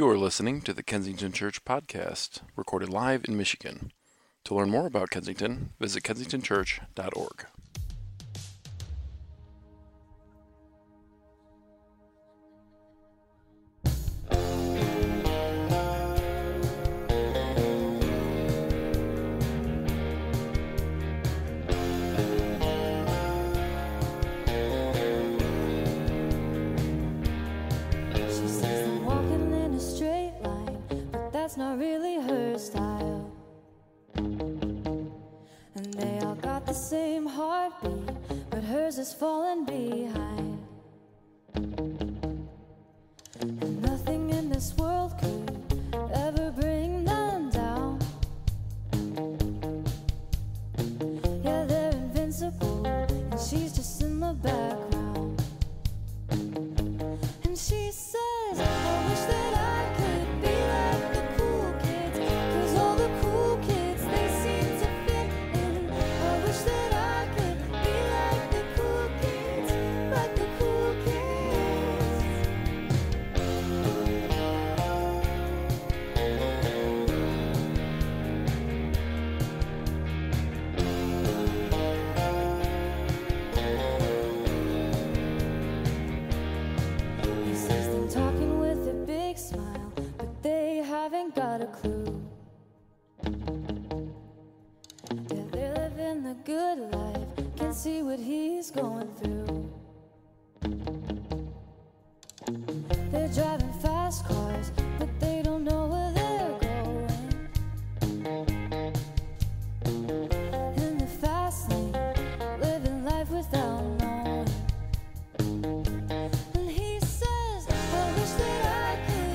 You are listening to the Kensington Church podcast, recorded live in Michigan. To learn more about Kensington, visit kensingtonchurch.org. Not really her style, and they all got the same heartbeat, but hers is falling behind, and nothing in this world could ever bring them down. Yeah, they're invincible, and she's just in the background, and she says, I wish that I could be like the got a clue. Yeah, they're living the good life, can see what he's going through. They're driving fast cars, but they don't know where they're going. In the fast lane, living life without knowing. And he says, I wish that I could.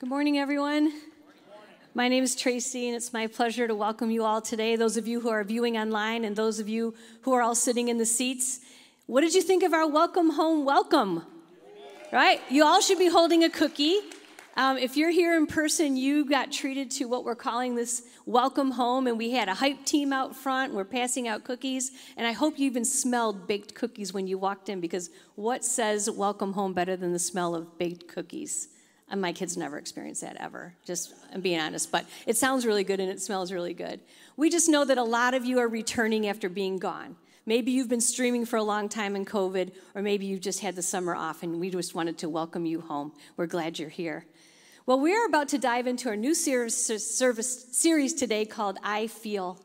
Good morning, everyone. Good morning. My name is Tracy, and it's my pleasure to welcome you all today, those of you who are viewing online and those of you who are all sitting in the seats. What did you think of our welcome home welcome? Right? You all should be holding a cookie. If you're here in person, you got treated to what we're calling this welcome home, and we had a hype team out front. We're passing out cookies, and I hope you even smelled baked cookies when you walked in, because what says welcome home better than the smell of baked cookies? And my kids never experienced that ever, just I'm being honest. But it sounds really good and it smells really good. We just know that a lot of you are returning after being gone. Maybe you've been streaming for a long time in COVID, or maybe you've just had the summer off and we just wanted to welcome you home. We're glad you're here. Well, we're about to dive into our new series today called I Feel.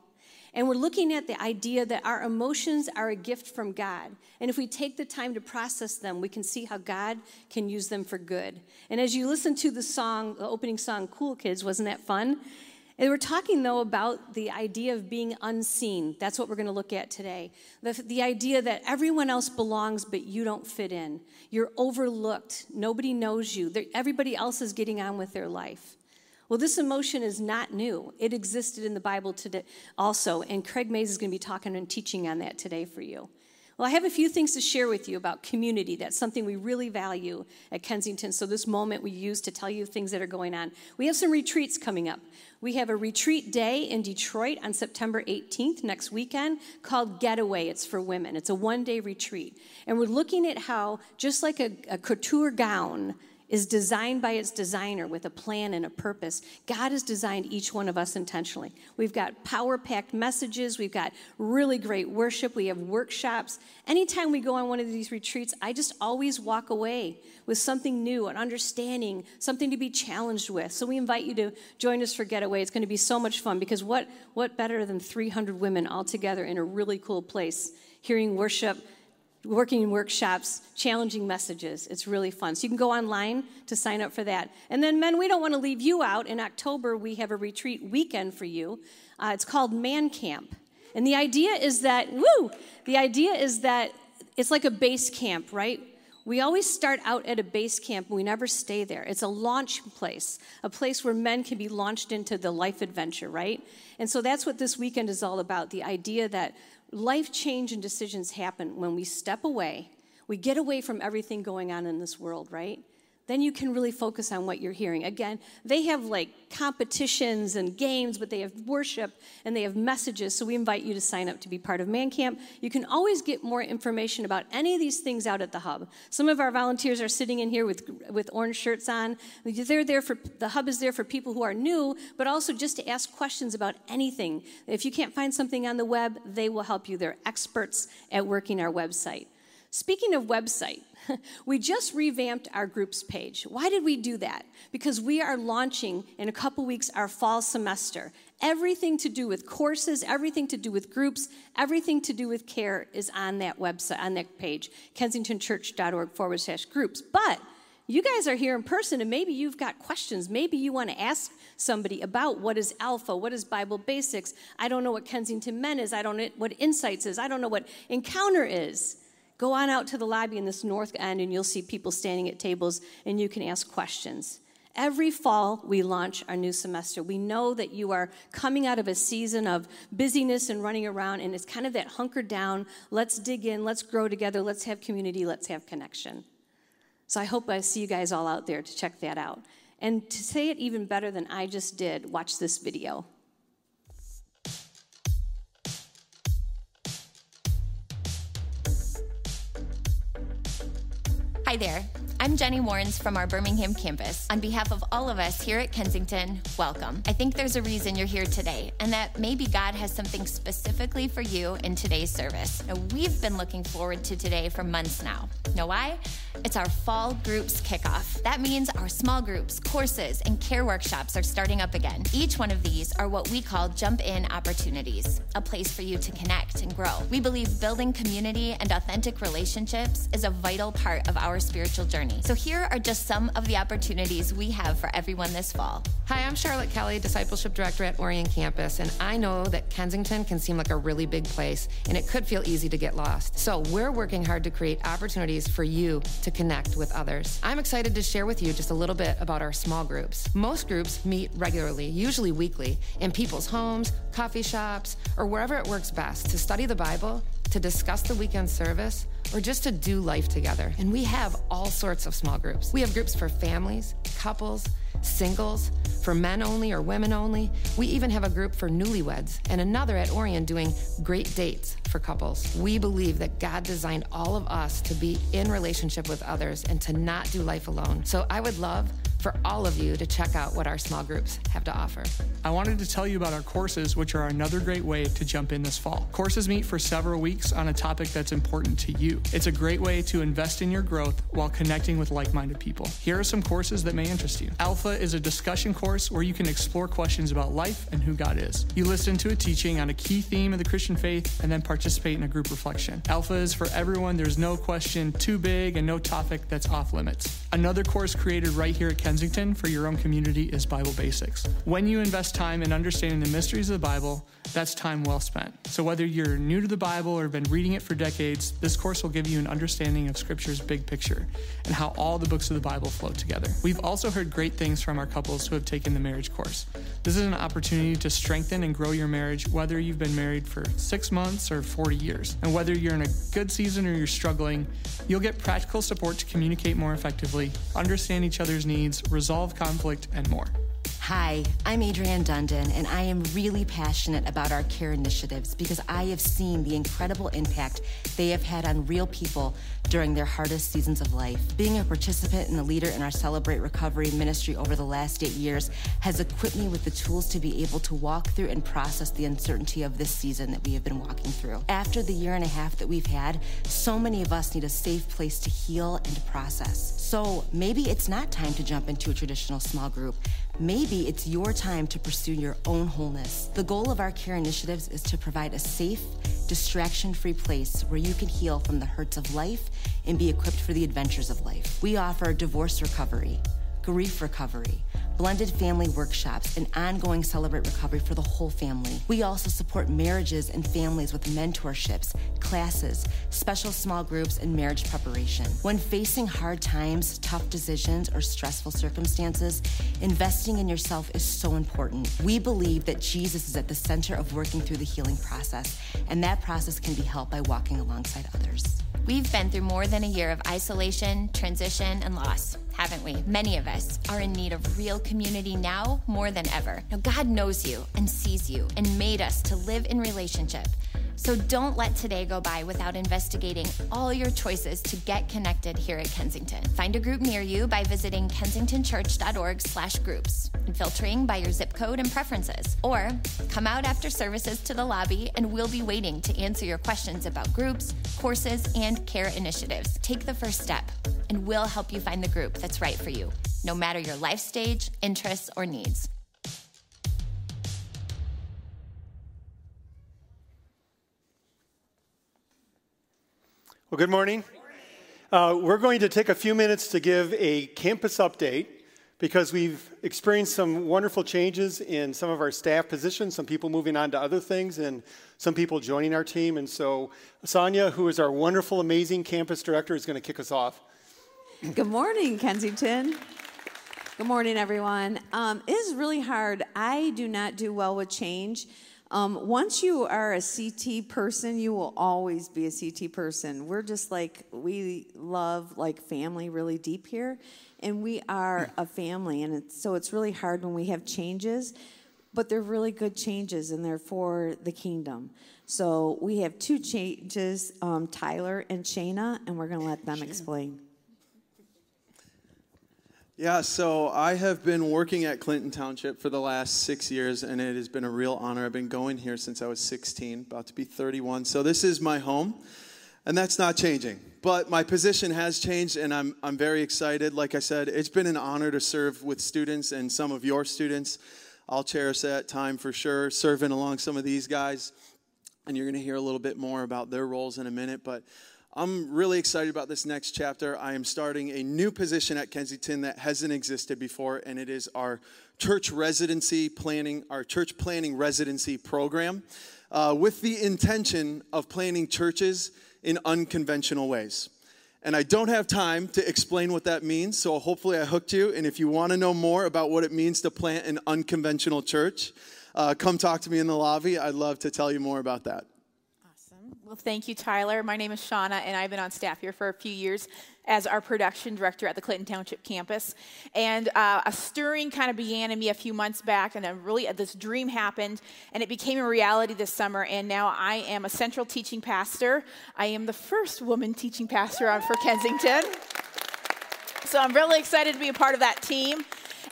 And we're looking at the idea that our emotions are a gift from God. And if we take the time to process them, we can see how God can use them for good. And as you listen to the song, the opening song, Cool Kids, wasn't that fun? And we're talking, though, about the idea of being unseen. That's what we're going to look at today. The idea that everyone else belongs, but you don't fit in. You're overlooked. Nobody knows you. Everybody else is getting on with their life. Well, this emotion is not new. It existed in the Bible today also, and Craig Mays is going to be talking and teaching on that today for you. Well, I have a few things to share with you about community. That's something we really value at Kensington, so this moment we use to tell you things that are going on. We have some retreats coming up. We have a retreat day in Detroit on September 18th, next weekend, called Getaway. It's for women. It's a one-day retreat. And we're looking at how, just like a couture gown is designed by its designer with a plan and a purpose, God has designed each one of us intentionally. We've got power-packed messages. We've got really great worship. We have workshops. Anytime we go on one of these retreats, I just always walk away with something new, an understanding, something to be challenged with. So we invite you to join us for Getaway. It's going to be so much fun, because what better than 300 women all together in a really cool place, hearing worship, working in workshops, challenging messages. It's really fun. So you can go online to sign up for that. And then, men, we don't want to leave you out. In October, we have a retreat weekend for you. It's called Man Camp. And the idea is that, it's like a base camp, right? We always start out at a base camp, and we never stay there. It's a launch place, a place where men can be launched into the life adventure, right? And so that's what this weekend is all about, the idea that life change and decisions happen when we step away, we get away from everything going on in this world, right? Then you can really focus on what you're hearing. Again, they have like competitions and games, but they have worship and they have messages. So we invite you to sign up to be part of Man Camp. You can always get more information about any of these things out at the Hub. Some of our volunteers are sitting in here with orange shirts on. They're there for, the Hub is there for people who are new, but also just to ask questions about anything. If you can't find something on the web, they will help you. They're experts at working our website. Speaking of website, we just revamped our groups page. Why did we do that? Because we are launching in a couple weeks our fall semester. Everything to do with courses, everything to do with groups, everything to do with care is on that website, on that page, kensingtonchurch.org/groups. But you guys are here in person, and maybe you've got questions. Maybe you want to ask somebody about what is Alpha, what is Bible Basics. I don't know what Kensington Men is. I don't know what Insights is. I don't know what Encounter is. Go on out to the lobby in this north end, and you'll see people standing at tables, and you can ask questions. Every fall, we launch our new semester. We know that you are coming out of a season of busyness and running around, and it's kind of that hunker down, let's dig in, let's grow together, let's have community, let's have connection. So I hope I see you guys all out there to check that out. And to say it even better than I just did, watch this video. Hi there, I'm Jenny Warren from our Birmingham campus. On behalf of all of us here at Kensington, welcome. I think there's a reason you're here today, and that maybe God has something specifically for you in today's service. Now, we've been looking forward to today for months now. Know why? It's our fall groups kickoff. That means our small groups, courses, and care workshops are starting up again. Each one of these are what we call jump-in opportunities, a place for you to connect and grow. We believe building community and authentic relationships is a vital part of our spiritual journey. So here are just some of the opportunities we have for everyone this fall. Hi, I'm Charlotte Kelly, Discipleship Director at Orion Campus, and I know that Kensington can seem like a really big place, and it could feel easy to get lost. So we're working hard to create opportunities for you to connect with others. I'm excited to share with you just a little bit about our small groups. Most groups meet regularly, usually weekly, in people's homes, coffee shops, or wherever it works best to study the Bible, to discuss the weekend service, or just to do life together. And we have all sorts of small groups. We have groups for families, couples, singles, for men only or women only. We even have a group for newlyweds and another at Orion doing great dates for couples. We believe that God designed all of us to be in relationship with others and to not do life alone. So I would love for all of you to check out what our small groups have to offer. I wanted to tell you about our courses, which are another great way to jump in this fall. Courses meet for several weeks on a topic that's important to you. It's a great way to invest in your growth while connecting with like-minded people. Here are some courses that may interest you. Alpha is a discussion course where you can explore questions about life and who God is. You listen to a teaching on a key theme of the Christian faith and then participate in a group reflection. Alpha is for everyone. There's no question too big and no topic that's off limits. Another course created right here at Kensington Kensington for your own community is Bible Basics. When you invest time in understanding the mysteries of the Bible, that's time well spent. So whether you're new to the Bible or have been reading it for decades, this course will give you an understanding of Scripture's big picture and how all the books of the Bible flow together. We've also heard great things from our couples who have taken the marriage course. This is an opportunity to strengthen and grow your marriage, whether you've been married for 6 months or 40 years. And whether you're in a good season or you're struggling, you'll get practical support to communicate more effectively, understand each other's needs, resolve conflict, and more. Hi, I'm Adrienne Dundon, and I am really passionate about our care initiatives because I have seen the incredible impact they have had on real people during their hardest seasons of life. Being a participant and a leader in our Celebrate Recovery ministry over the last 8 years has equipped me with the tools to be able to walk through and process the uncertainty of this season that we have been walking through. After the year and a half that we've had, so many of us need a safe place to heal and to process. So maybe it's not time to jump into a traditional small group. Maybe it's your time to pursue your own wholeness. The goal of our care initiatives is to provide a safe, distraction-free place where you can heal from the hurts of life and be equipped for the adventures of life. We offer divorce recovery, grief recovery, blended family workshops, and ongoing Celebrate Recovery for the whole family. We also support marriages and families with mentorships, classes, special small groups, and marriage preparation. When facing hard times, tough decisions, or stressful circumstances, investing in yourself is so important. We believe that Jesus is at the center of working through the healing process, and that process can be helped by walking alongside others. We've been through more than a year of isolation, transition, and loss, haven't we? Many of us are in need of real community now more than ever. Now, God knows you and sees you and made us to live in relationship. So don't let today go by without investigating all your choices to get connected here at Kensington. Find a group near you by visiting kensingtonchurch.org/groups and filtering by your zip code and preferences. Or come out after services to the lobby and we'll be waiting to answer your questions about groups, courses, and care initiatives. Take the first step and we'll help you find the group that's right for you, no matter your life stage, interests, or needs. Well, good morning. We're going to take a few minutes to give a campus update because we've experienced some wonderful changes in some of our staff positions, some people moving on to other things, and some people joining our team. And so Sonia, who is our wonderful, amazing campus director, is going to kick us off. Good morning, Kensington. Good morning, everyone. It is really hard. I do not do well with change. Once you are a CT person, you will always be a CT person. We're just like, we love like family really deep here, and we are a family, and it's really hard when we have changes, but they're really good changes, and they're for the kingdom. So we have two changes, Tyler and Shayna, and we're going to let them explain. Yeah, so I have been working at Clinton Township for the last 6 years, and it has been a real honor. I've been going here since I was 16, about to be 31. So this is my home, and that's not changing. But my position has changed, and I'm very excited. Like I said, it's been an honor to serve with students and some of your students. I'll cherish that time for sure, serving along some of these guys. And you're going to hear a little bit more about their roles in a minute, but I'm really excited about this next chapter. I am starting a new position at Kensington that hasn't existed before, and it is our church planning residency program, with the intention of planning churches in unconventional ways. And I don't have time to explain what that means, so hopefully I hooked you. And if you want to know more about what it means to plant an unconventional church, come talk to me in the lobby. I'd love to tell you more about that. Well, thank you, Tyler. My name is Shauna, and I've been on staff here for a few years as our production director at the Clinton Township campus. And a stirring kind of began in me a few months back, and then really this dream happened, and it became a reality this summer. And now I am a central teaching pastor. I am the first woman teaching pastor on for Kensington. So I'm really excited to be a part of that team.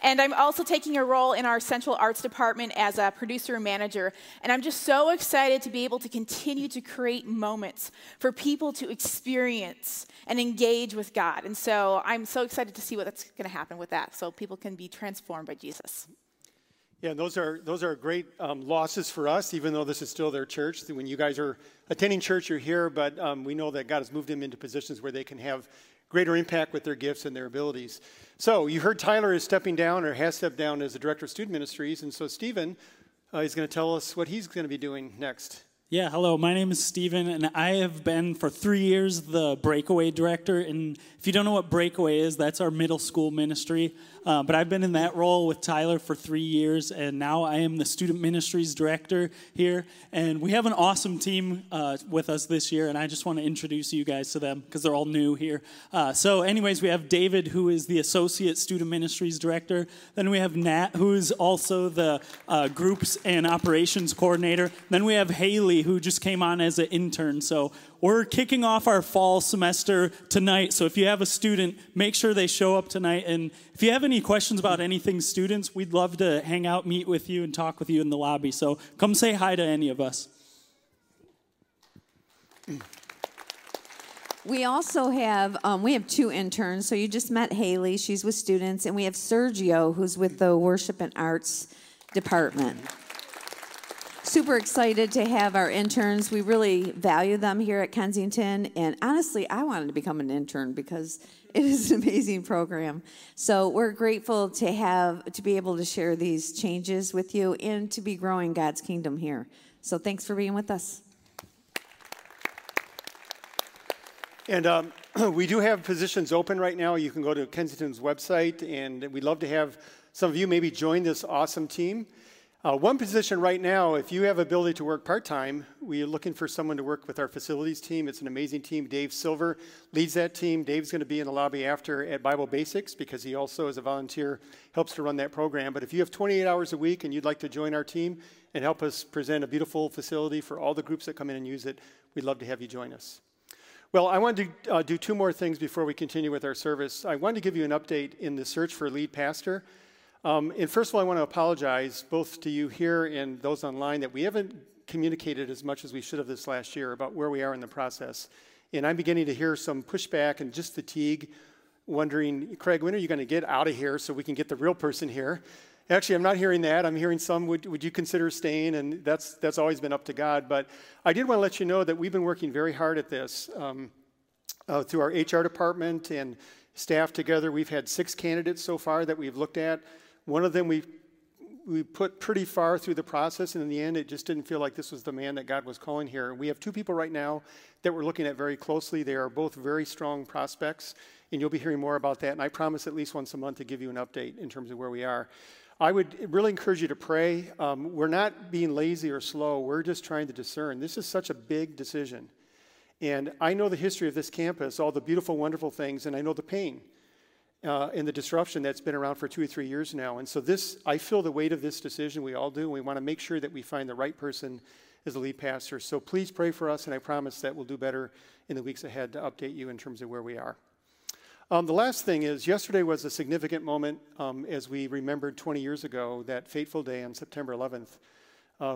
And I'm also taking a role in our Central Arts Department as a producer and manager. And I'm just so excited to be able to continue to create moments for people to experience and engage with God. And so I'm so excited to see what's going to happen with that so people can be transformed by Jesus. Yeah, those are great losses for us, even though this is still their church. When you guys are attending church, you're here, but we know that God has moved them into positions where they can have greater impact with their gifts and their abilities. So you heard Tyler is stepping down or has stepped down as the director of student ministries, and so Steven is going to tell us what he's going to be doing next. Yeah, hello, my name is Steven, and I have been for 3 years the Breakaway director, and if you don't know what Breakaway is, that's our middle school ministry, but I've been in that role with Tyler for 3 years, and now I am the student ministries director here, and we have an awesome team with us this year, and I just want to introduce you guys to them, because they're all new here. So anyways, we have David, who is the associate student ministries director, then we have Nat, who is also the groups and operations coordinator, then we have Haley, who just came on as an intern. So we're kicking off our fall semester tonight. So if you have a student, make sure they show up tonight. And if you have any questions about anything, students, we'd love to hang out, meet with you, and talk with you in the lobby. So come say hi to any of us. We also have, two interns. So you just met Haley. She's with students. And we have Sergio, who's with the Worship and Arts Department. Super excited to have our interns. We really value them here at Kensington. And honestly, I wanted to become an intern because it is an amazing program. So we're grateful to be able to share these changes with you and to be growing God's kingdom here. So thanks for being with us. And we do have positions open right now. You can go to Kensington's website, and we'd love to have some of you maybe join this awesome team. One position right now, if you have ability to work part-time, we are looking for someone to work with our facilities team. It's an amazing team. Dave Silver leads that team. Dave's going to be in the lobby after at Bible Basics because he also, as a volunteer, helps to run that program. But if you have 28 hours a week and you'd like to join our team and help us present a beautiful facility for all the groups that come in and use it, we'd love to have you join us. Well, I wanted to do two more things before we continue with our service. I wanted to give you an update in the search for a lead pastor. And first of all, I want to apologize both to you here and those online that we haven't communicated as much as we should have this last year about where we are in the process. And I'm beginning to hear some pushback and just fatigue, wondering, Craig, when are you going to get out of here so we can get the real person here? Actually, I'm not hearing that. I'm hearing some, would you consider staying? And that's always been up to God. But I did want to let you know that we've been working very hard at this through our HR department and staff together. We've had 6 candidates so far that we've looked at. One of them we put pretty far through the process, and in the end, it just didn't feel like this was the man that God was calling here. We have 2 people right now that we're looking at very closely. They are both very strong prospects, and you'll be hearing more about that, and I promise at least once a month to give you an update in terms of where we are. I would really encourage you to pray. We're not being lazy or slow. We're just trying to discern. This is such a big decision, and I know the history of this campus, all the beautiful, wonderful things, and I know the pain. And the disruption that's been around for 2 or 3 years now. And so I feel the weight of this decision. We all do. And we want to make sure that we find the right person as the lead pastor. So please pray for us, and I promise that we'll do better in the weeks ahead to update you in terms of where we are. The last thing is, yesterday was a significant moment as we remembered 20 years ago, that fateful day on September 11th,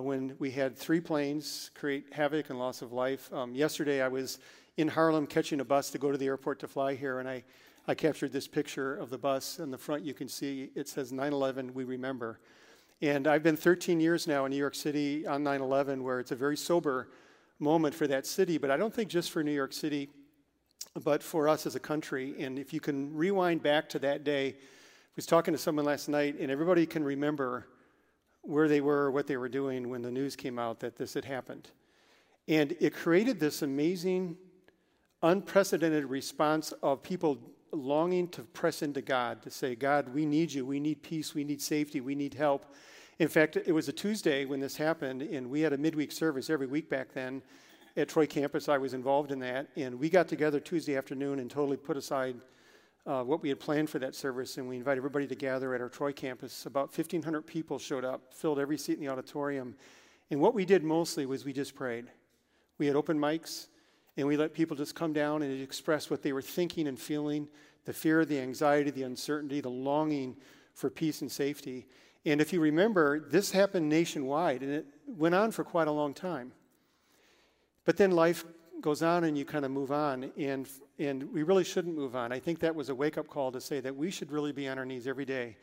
when we had 3 planes create havoc and loss of life. Yesterday I was in Harlem catching a bus to go to the airport to fly here, and I captured this picture of the bus. On the front, you can see it says 9/11, we remember. And I've been 13 years now in New York City on 9/11, where it's a very sober moment for that city, but I don't think just for New York City, but for us as a country. And if you can rewind back to that day, I was talking to someone last night, and everybody can remember where they were, what they were doing when the news came out that this had happened. And it created this amazing, unprecedented response of people longing to press into God, to say, God, we need you, we need peace, we need safety, we need help. In fact, it was a Tuesday when this happened, and we had a midweek service every week back then at Troy campus. I was involved in that, and we got together Tuesday afternoon and totally put aside what we had planned for that service, and we invited everybody to gather at our Troy campus. About 1,500 people showed up, filled every seat in the auditorium, and what we did mostly was we just prayed. We had open mics, and we let people just come down and express what they were thinking and feeling, the fear, the anxiety, the uncertainty, the longing for peace and safety. And if you remember, this happened nationwide, and it went on for quite a long time. But then life goes on, and you kind of move on, and we really shouldn't move on. I think that was a wake-up call to say that we should really be on our knees every day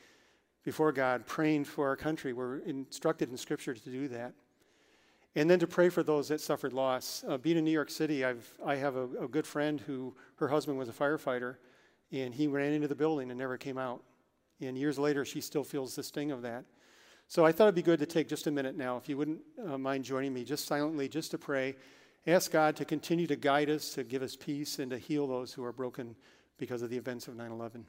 before God, praying for our country. We're instructed in Scripture to do that. And then to pray for those that suffered loss. Being in New York City, I have a good friend who, her husband was a firefighter, and he ran into the building and never came out. And years later, she still feels the sting of that. So I thought it'd be good to take just a minute now, if you wouldn't mind joining me, just silently, just to pray. Ask God to continue to guide us, to give us peace, and to heal those who are broken because of the events of 9/11.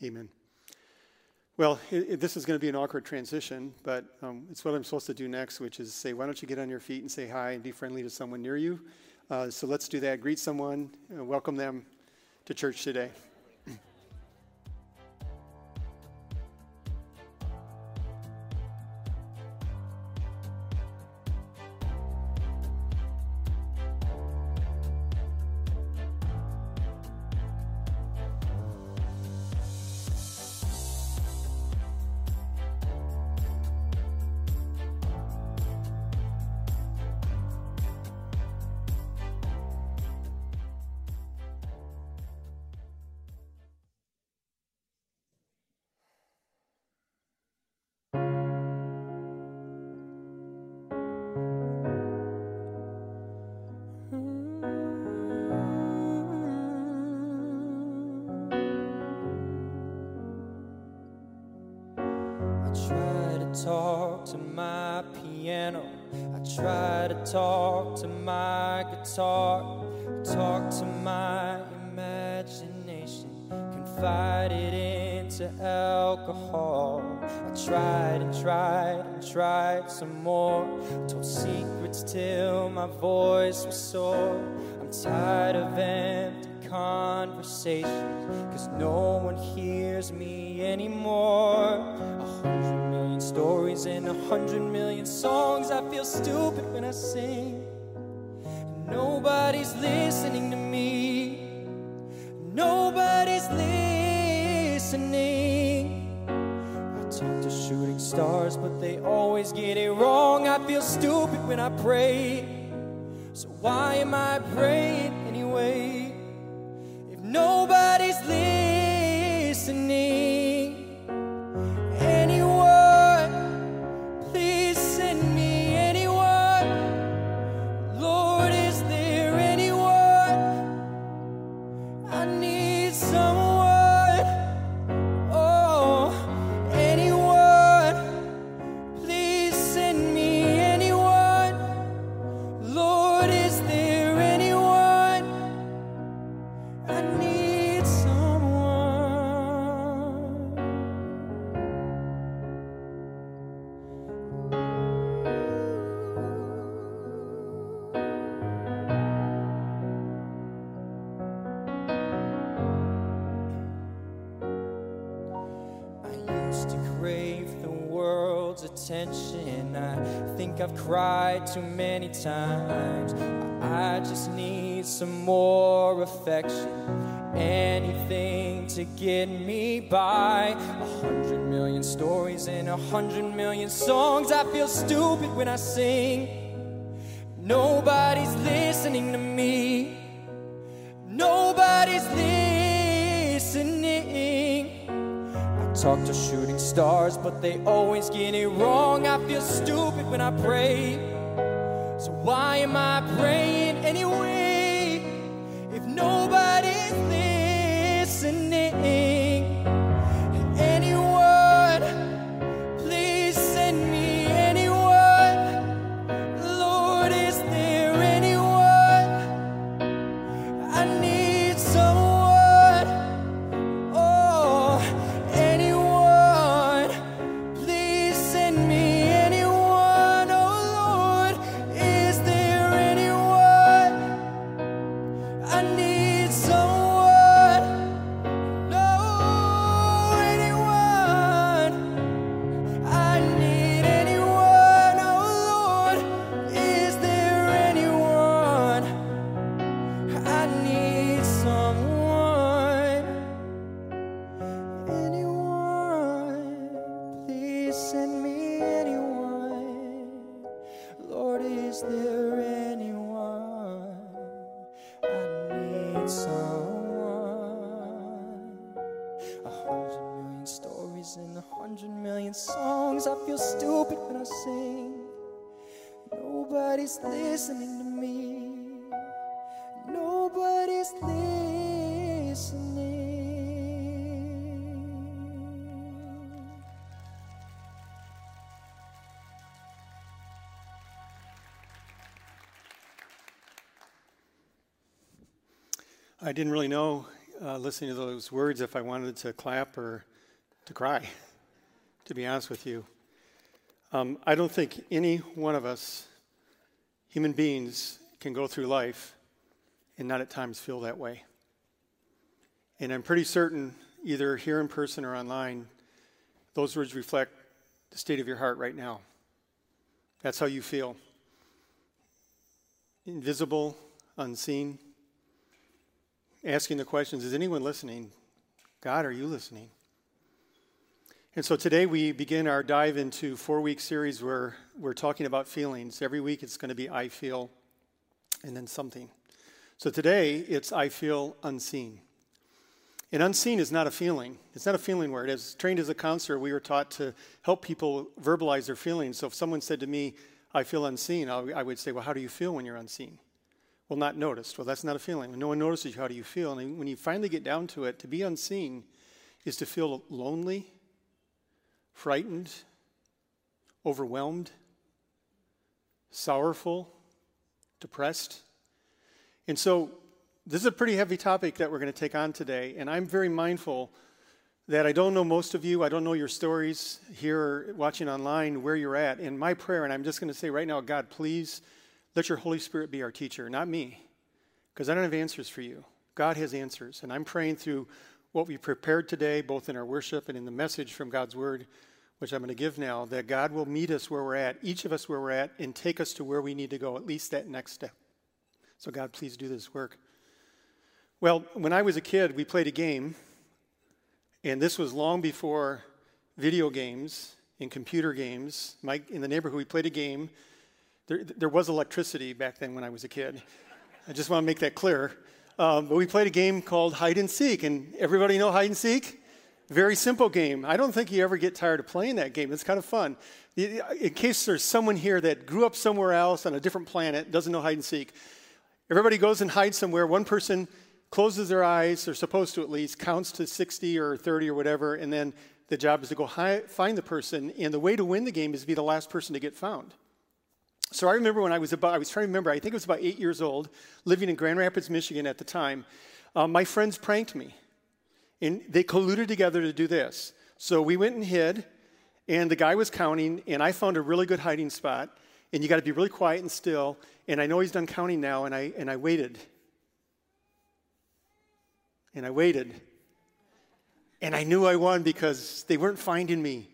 Amen. Well, this is going to be an awkward transition, but it's what I'm supposed to do next, which is say, why don't you get on your feet and say hi and be friendly to someone near you. So let's do that. Greet someone, welcome them to church today. Talk to my imagination, confide it into alcohol. I tried and tried and tried some more, told secrets till my voice was sore. I'm tired of empty conversations, 'cause no one hears me anymore. 100 million stories and 100 million songs, I feel stupid when I sing. Nobody's listening to me. Nobody's listening. I talk to shooting stars, but they always get it wrong. I feel stupid when I pray, so why am I praying anyway? If nobody's listening, I've cried too many times. I just need some more affection, anything to get me by. 100 million stories and 100 million songs, I feel stupid when I sing. Nobody's listening to me. Nobody's listening. Talk to shooting stars, but they always get it wrong. I feel stupid when I pray, so why am I praying anyway? If nobody's listening. I need someone. send me anyone? Lord, is there anyone? I need someone. 100 million stories and 100 million songs. I feel stupid when I sing. Nobody's listening to me. Nobody's listening. I didn't really know, listening to those words, if I wanted to clap or to cry, to be honest with you. I don't think any one of us, human beings, can go through life and not at times feel that way. And I'm pretty certain, either here in person or online, those words reflect the state of your heart right now. That's how you feel. Invisible, unseen. Asking the questions, is anyone listening? God, are you listening? And so today we begin our dive into a 4-week series where we're talking about feelings. Every week it's going to be I feel and then something. So today it's I feel unseen. And unseen is not a feeling. It's not a feeling word. As trained as a counselor, we were taught to help people verbalize their feelings. So if someone said to me, I feel unseen, I would say, well, how do you feel when you're unseen? Well, not noticed. Well, that's not a feeling. When no one notices you, how do you feel? And when you finally get down to it, to be unseen is to feel lonely, frightened, overwhelmed, sorrowful, depressed. And so this is a pretty heavy topic that we're going to take on today. And I'm very mindful that I don't know most of you. I don't know your stories here, watching online, where you're at. And my prayer, and I'm just going to say right now, God, please, let your Holy Spirit be our teacher, not me, because I don't have answers for you. God has answers, and I'm praying through what we prepared today, both in our worship and in the message from God's Word, which I'm going to give now, that God will meet us where we're at, each of us where we're at, and take us to where we need to go, at least that next step. So God, please do this work. Well, when I was a kid, we played a game, and this was long before video games and computer games. In the neighborhood, we played a game. There was electricity back then when I was a kid. I just want to make that clear. But we played a game called hide and seek. And everybody know hide and seek? Very simple game. I don't think you ever get tired of playing that game. It's kind of fun. In case there's someone here that grew up somewhere else on a different planet, doesn't know hide and seek, everybody goes and hides somewhere. One person closes their eyes, they're supposed to at least, counts to 60 or 30 or whatever, and then the job is to go find the person. And the way to win the game is to be the last person to get found. So I remember when I think it was about 8 years old, living in Grand Rapids, Michigan at the time, my friends pranked me. And they colluded together to do this. So we went and hid, and the guy was counting, and I found a really good hiding spot. And you got to be really quiet and still. And I know he's done counting now, and I waited. And I waited. And I knew I won because they weren't finding me.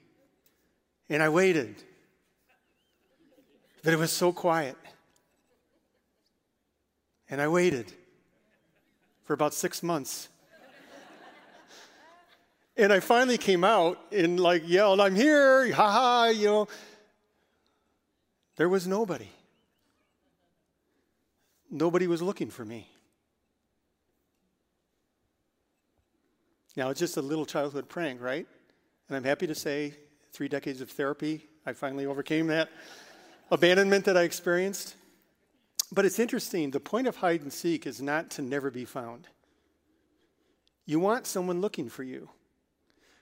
And I waited. But it was so quiet. And I waited for about 6 months. And I finally came out and yelled, I'm here, ha-ha, you know. There was nobody. Nobody was looking for me. Now, it's just a little childhood prank, right? And I'm happy to say, 3 decades of therapy, I finally overcame that abandonment that I experienced. But it's interesting, the point of hide and seek is not to never be found. You want someone looking for you.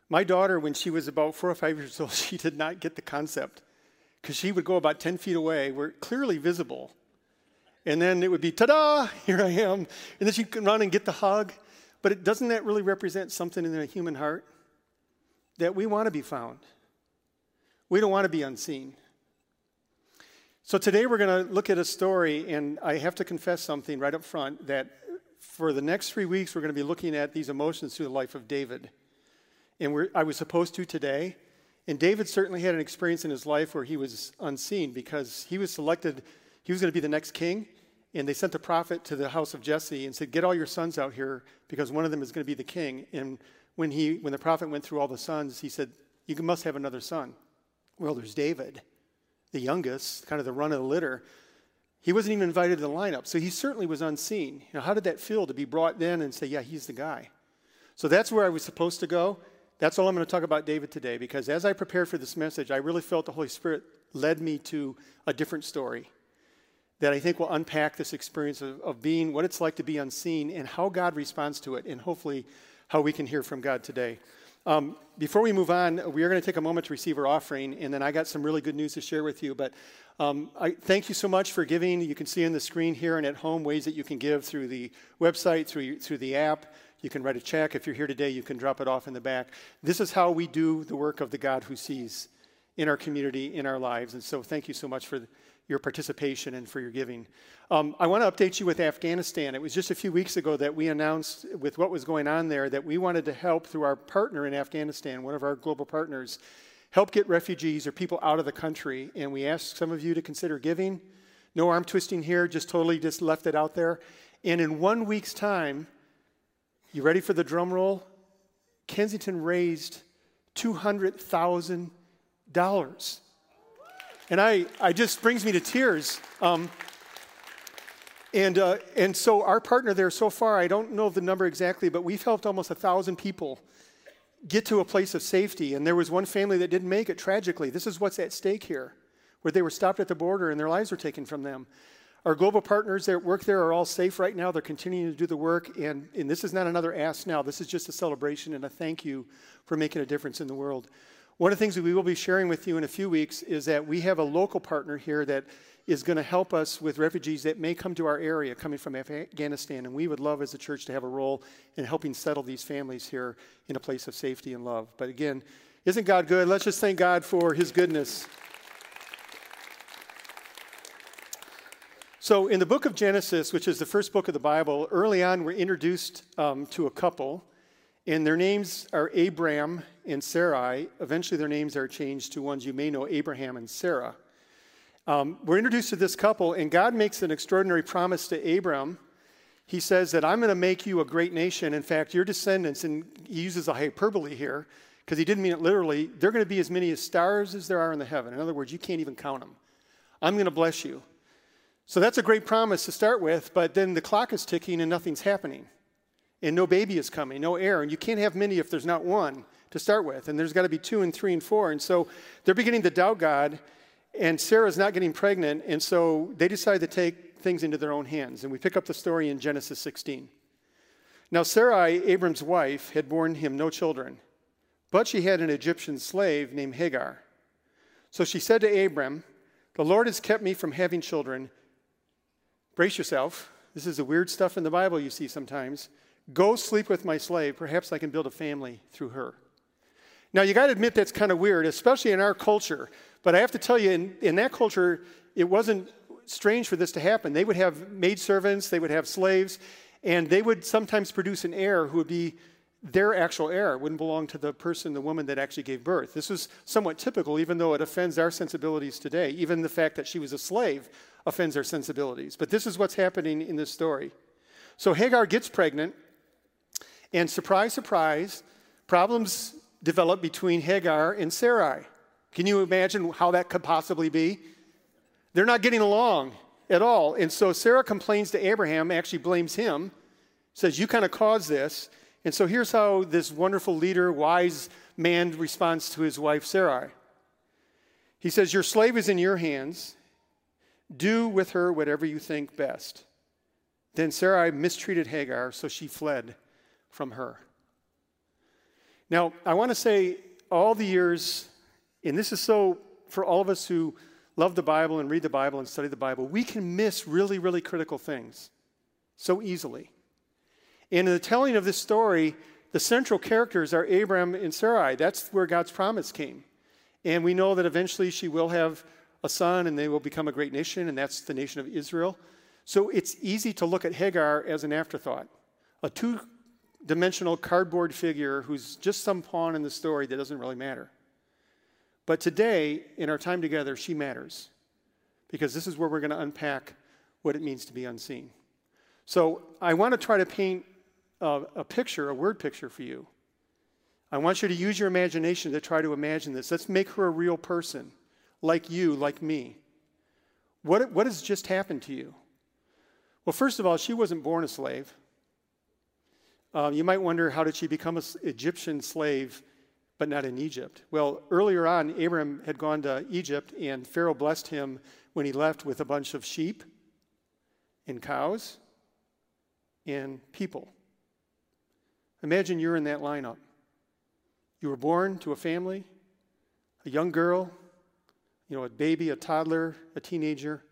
My daughter, when she was about 4 or 5 years old, she did not get the concept because she would go about 10 feet away where clearly visible. And then it would be, ta-da, here I am. And then she'd run and get the hug. But doesn't that really represent something in a human heart? That we want to be found. We don't want to be unseen. So today we're going to look at a story, and I have to confess something right up front, that for the next 3 weeks we're going to be looking at these emotions through the life of David. And I was supposed to today, and David certainly had an experience in his life where he was unseen because he was selected, he was going to be the next king, and they sent a prophet to the house of Jesse and said, get all your sons out here because one of them is going to be the king. And when the prophet went through all the sons, he said, you must have another son. Well, there's David, the youngest, kind of the run of the litter. He wasn't even invited to the lineup, so he certainly was unseen. You know, how did that feel to be brought in and say, yeah, he's the guy? So that's where I was supposed to go. That's all I'm going to talk about David today, because as I prepared for this message, I really felt the Holy Spirit led me to a different story that I think will unpack this experience of being, what it's like to be unseen, and how God responds to it, and hopefully how we can hear from God today. Before we move on, we are going to take a moment to receive our offering, and then I got some really good news to share with you. But I thank you so much for giving. You can see on the screen here and at home ways that you can give through the website, through the app. You can write a check. If you're here today, you can drop it off in the back. This is how we do the work of the God who sees in our community, in our lives. And so thank you so much for your participation and for your giving. I want to update you with Afghanistan. It was just a few weeks ago that we announced with what was going on there that we wanted to help through our partner in Afghanistan, one of our global partners, help get refugees or people out of the country. And we asked some of you to consider giving. No arm twisting here, just left it out there. And in 1 week's time, you ready for the drum roll? Kensington raised $200,000. And I just brings me to tears. And so our partner there so far, I don't know the number exactly, but we've helped almost 1,000 people get to a place of safety. And there was one family that didn't make it, tragically. This is what's at stake here, where they were stopped at the border and their lives were taken from them. Our global partners that work there are all safe right now. They're continuing to do the work, and this is not another ask now. This is just a celebration and a thank you for making a difference in the world. One of the things that we will be sharing with you in a few weeks is that we have a local partner here that is going to help us with refugees that may come to our area coming from Afghanistan, and we would love as a church to have a role in helping settle these families here in a place of safety and love. But again, isn't God good? Let's just thank God for his goodness. So in the book of Genesis, which is the first book of the Bible, early on we're introduced to a couple, and their names are Abraham and Sarai. Eventually their names are changed to ones you may know, Abraham and Sarah. We're introduced to this couple, and God makes an extraordinary promise to Abram. He says that I'm going to make you a great nation. In fact, your descendants, and he uses a hyperbole here because he didn't mean it literally, they're going to be as many as stars as there are in the heaven. In other words, you can't even count them. I'm going to bless you. So that's a great promise to start with, but then the clock is ticking and nothing's happening. And no baby is coming, no heir. And you can't have many if there's not one to start with. And there's got to be 2 and 3 and 4. And so they're beginning to doubt God, and Sarah's not getting pregnant. And so they decide to take things into their own hands. And we pick up the story in Genesis 16. Now Sarai, Abram's wife, had borne him no children, but she had an Egyptian slave named Hagar. So she said to Abram, "The Lord has kept me from having children. Brace yourself. This is the weird stuff in the Bible you see sometimes. Go sleep with my slave. Perhaps I can build a family through her." Now, you got to admit that's kind of weird, especially in our culture. But I have to tell you, in that culture, it wasn't strange for this to happen. They would have maidservants. They would have slaves. And they would sometimes produce an heir who would be their actual heir. It wouldn't belong to the person, the woman that actually gave birth. This was somewhat typical, even though it offends our sensibilities today. Even the fact that she was a slave offends our sensibilities. But this is what's happening in this story. So Hagar gets pregnant, and surprise, surprise, problems develop between Hagar and Sarai. Can you imagine how that could possibly be? They're not getting along at all. And so Sarah complains to Abraham, actually blames him, says, "You kind of caused this." And so here's how this wonderful leader, wise man responds to his wife, Sarai. He says, "Your slave is in your hands. Do with her whatever you think best." Then Sarai mistreated Hagar, so she fled from her. Now, I want to say all the years, and this is so for all of us who love the Bible and read the Bible and study the Bible, we can miss really, really critical things so easily. And in the telling of this story, the central characters are Abram and Sarai. That's where God's promise came. And we know that eventually she will have a son, and they will become a great nation, and that's the nation of Israel. So it's easy to look at Hagar as an afterthought, a two-dimensional cardboard figure who's just some pawn in the story that doesn't really matter. But today, in our time together, she matters, because this is where we're going to unpack what it means to be unseen. So I want to try to paint a picture, a word picture for you. I want you to use your imagination to try to imagine this. Let's make her a real person. like you, like me. What has just happened to you? Well, first of all, she wasn't born a slave. You might wonder, how did she become an Egyptian slave, but not in Egypt? Well, earlier on, Abraham had gone to Egypt, and Pharaoh blessed him when he left with a bunch of sheep and cows and people. Imagine you're in that lineup. You were born to a family, a young girl, you know, a baby, a toddler, a teenager,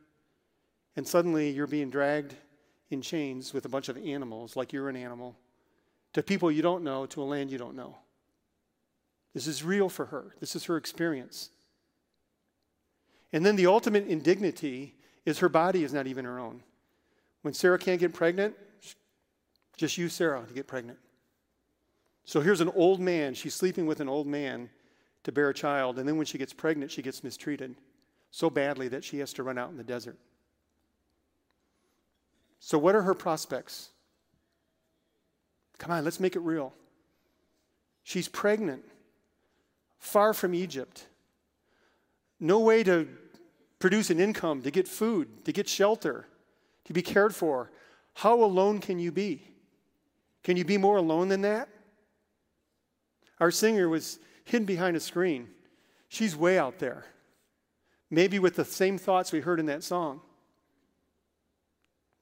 and suddenly you're being dragged in chains with a bunch of animals, like you're an animal, to people you don't know, to a land you don't know. This is real for her. This is her experience. And then the ultimate indignity is her body is not even her own. When Sarah can't get pregnant, just use Sarah to get pregnant. So here's an old man. She's sleeping with an old man to bear a child. And then when she gets pregnant, she gets mistreated so badly that she has to run out in the desert. So what are her prospects? Come on, let's make it real. She's pregnant, far from Egypt. No way to produce an income, to get food, to get shelter, to be cared for. How alone can you be? Can you be more alone than that? Our singer was hidden behind a screen. She's way out there, maybe with the same thoughts we heard in that song.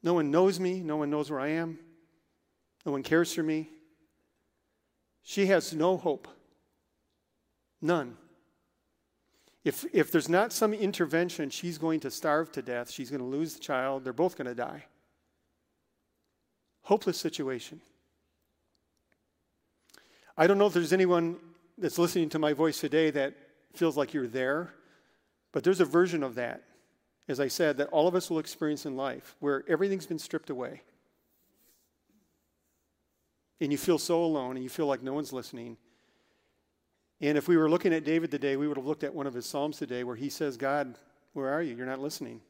No one knows me. No one knows where I am. No one cares for me. She has no hope. None. If there's not some intervention, she's going to starve to death. She's going to lose the child. They're both going to die. Hopeless situation. I don't know if there's anyone that's listening to my voice today that feels like you're there, but there's a version of that, as I said, that all of us will experience in life, where everything's been stripped away. And you feel so alone, and you feel like no one's listening. And if we were looking at David today, we would have looked at one of his Psalms today where he says, God, where are you? You're not listening.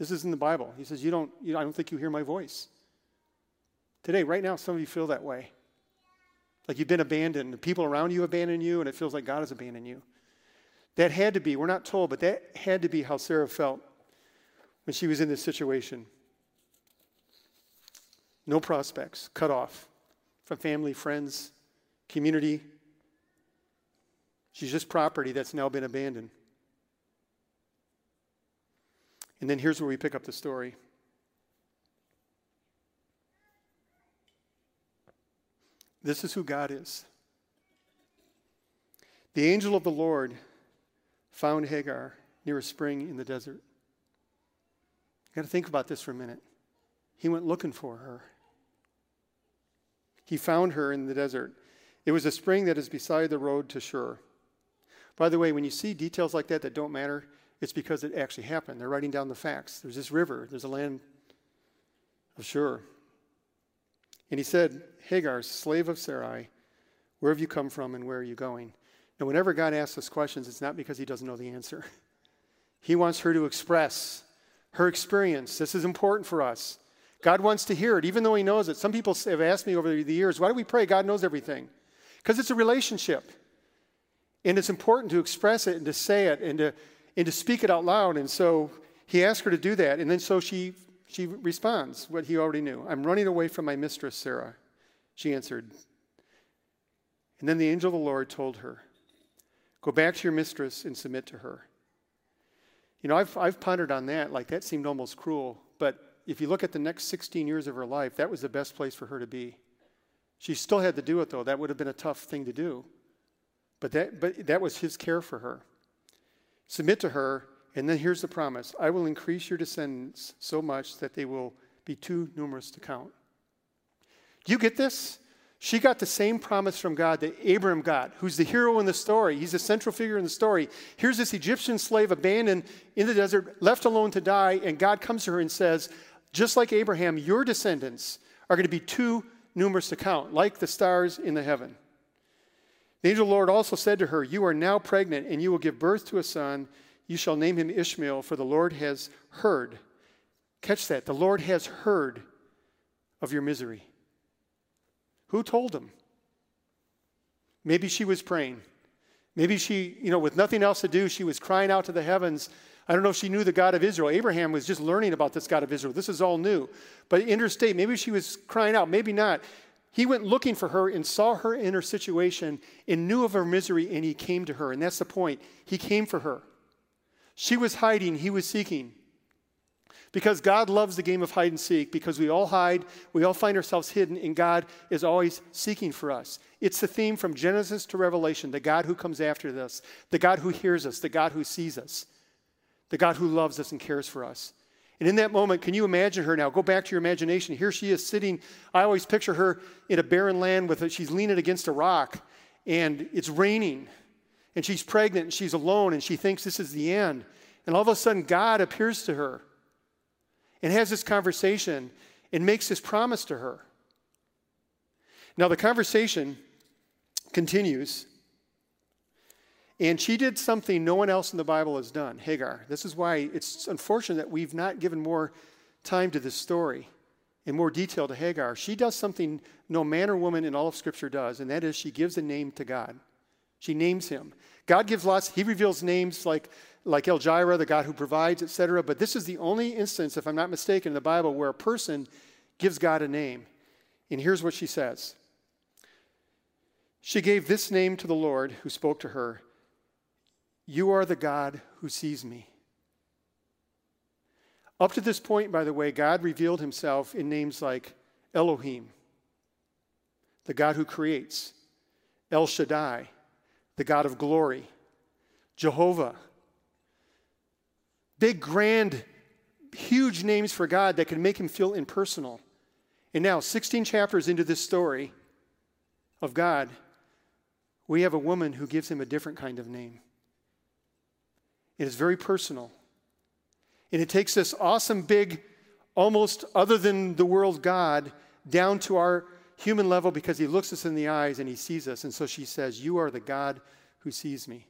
This is in the Bible. He says, I don't think you hear my voice. Today, right now, some of you feel that way. Like you've been abandoned. The people around you abandon you, and it feels like God has abandoned you. That had to be, we're not told, but that had to be how Sarah felt when she was in this situation. No prospects, cut off from family, friends, community. She's just property that's now been abandoned. And then here's where we pick up the story. This is who God is. The angel of the Lord found Hagar near a spring in the desert. Got to think about this for a minute. He went looking for her. He found her in the desert. It was a spring that is beside the road to Shur. By the way, when you see details like that that don't matter, it's because it actually happened. They're writing down the facts. There's this river. There's a land of Shur. And he said, Hagar, slave of Sarai, where have you come from and where are you going? And whenever God asks us questions, it's not because he doesn't know the answer. He wants her to express her experience. This is important for us. God wants to hear it, even though he knows it. Some people have asked me over the years, why do we pray God knows everything? Because it's a relationship. And it's important to express it and to say it and to speak it out loud. And so he asked her to do that. And then so she responds what he already knew. I'm running away from my mistress, Sarah, she answered. And then the angel of the Lord told her, go back to your mistress and submit to her. You know, I've pondered on that, like that seemed almost cruel. But if you look at the next 16 years of her life, that was the best place for her to be. She still had to do it, though. That would have been a tough thing to do. But that was his care for her. Submit to her, and then here's the promise. I will increase your descendants so much that they will be too numerous to count. Do you get this? She got the same promise from God that Abram got, who's the hero in the story. He's the central figure in the story. Here's this Egyptian slave abandoned in the desert, left alone to die, and God comes to her and says, just like Abraham, your descendants are going to be too numerous to count, like the stars in the heaven. The angel of the Lord also said to her, you are now pregnant, and you will give birth to a son. You shall name him Ishmael, for the Lord has heard. Catch that. The Lord has heard of your misery. Who told him? Maybe she was praying. Maybe she, with nothing else to do, she was crying out to the heavens. I don't know if she knew the God of Israel. Abraham was just learning about this God of Israel. This is all new. But interstate, maybe she was crying out, maybe not. He went looking for her and saw her in her situation and knew of her misery, and he came to her. And that's the point. He came for her. She was hiding. He was seeking. Because God loves the game of hide and seek, because we all hide, we all find ourselves hidden, and God is always seeking for us. It's the theme from Genesis to Revelation, the God who comes after us, the God who hears us, the God who sees us, the God who loves us and cares for us. And in that moment, can you imagine her now? Go back to your imagination. Here she is sitting. I always picture her in a barren land she's leaning against a rock, and it's raining, and she's pregnant, and she's alone, and she thinks this is the end. And all of a sudden, God appears to her and has this conversation and makes this promise to her. Now, the conversation continues. And she did something no one else in the Bible has done, Hagar. This is why it's unfortunate that we've not given more time to this story and more detail to Hagar. She does something no man or woman in all of Scripture does, and that is she gives a name to God. She names him. God gives lots. He reveals names like El Jireh, the God who provides, etc. But this is the only instance, if I'm not mistaken, in the Bible where a person gives God a name. And here's what she says. She gave this name to the Lord who spoke to her. You are the God who sees me. Up to this point, by the way, God revealed himself in names like Elohim, the God who creates, El Shaddai, the God of glory, Jehovah. Big, grand, huge names for God that can make him feel impersonal. And now, 16 chapters into this story of God, we have a woman who gives him a different kind of name. It is very personal. And it takes this awesome, big, almost other than the world God down to our human level because he looks us in the eyes and he sees us. And so she says, you are the God who sees me.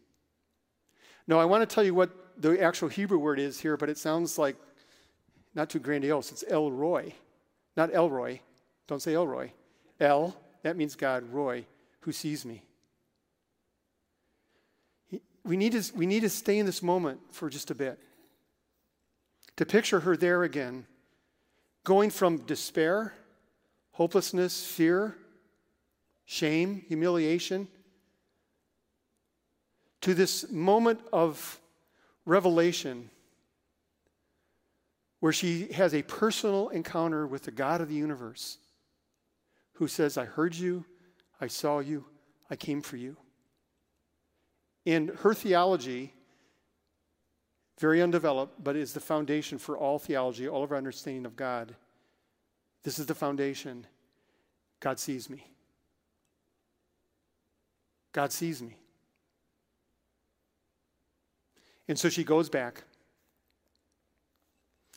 Now, I want to tell you what the actual Hebrew word is here, but it sounds like not too grandiose. It's El Roy, not Elroy. Don't say Elroy. El, that means God, Roy, who sees me. We need to stay in this moment for just a bit. To picture her there again, going from despair, hopelessness, fear, shame, humiliation, to this moment of revelation where she has a personal encounter with the God of the universe who says, I heard you, I saw you, I came for you. And her theology, very undeveloped, but is the foundation for all theology, all of our understanding of God. This is the foundation. God sees me. God sees me. And so she goes back.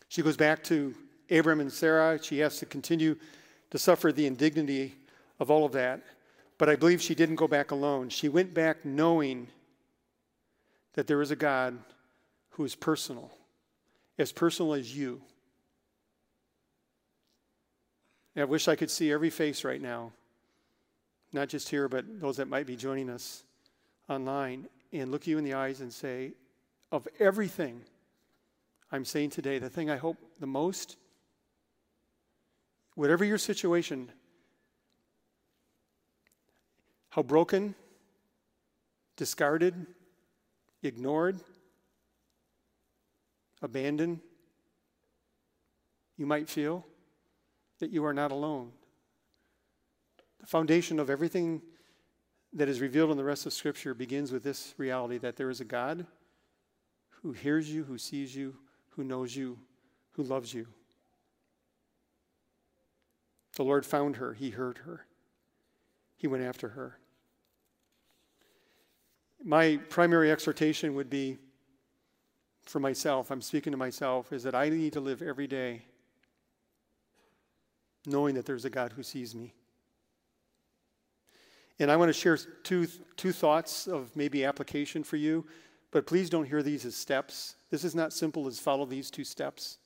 She goes back to Abraham and Sarah. She has to continue to suffer the indignity of all of that. But I believe she didn't go back alone. She went back knowing that there is a God who is personal as you. And I wish I could see every face right now, not just here, but those that might be joining us online, and look you in the eyes and say, of everything I'm saying today, the thing I hope the most, whatever your situation, how broken, discarded, ignored, abandoned, you might feel that you are not alone. The foundation of everything that is revealed in the rest of Scripture begins with this reality that there is a God who hears you, who sees you, who knows you, who loves you. The Lord found her. He heard her. He went after her. My primary exhortation would be for myself, I'm speaking to myself, is that I need to live every day knowing that there's a God who sees me. And I want to share two thoughts of maybe application for you. But please don't hear these as steps. This is not simple as follow these two steps.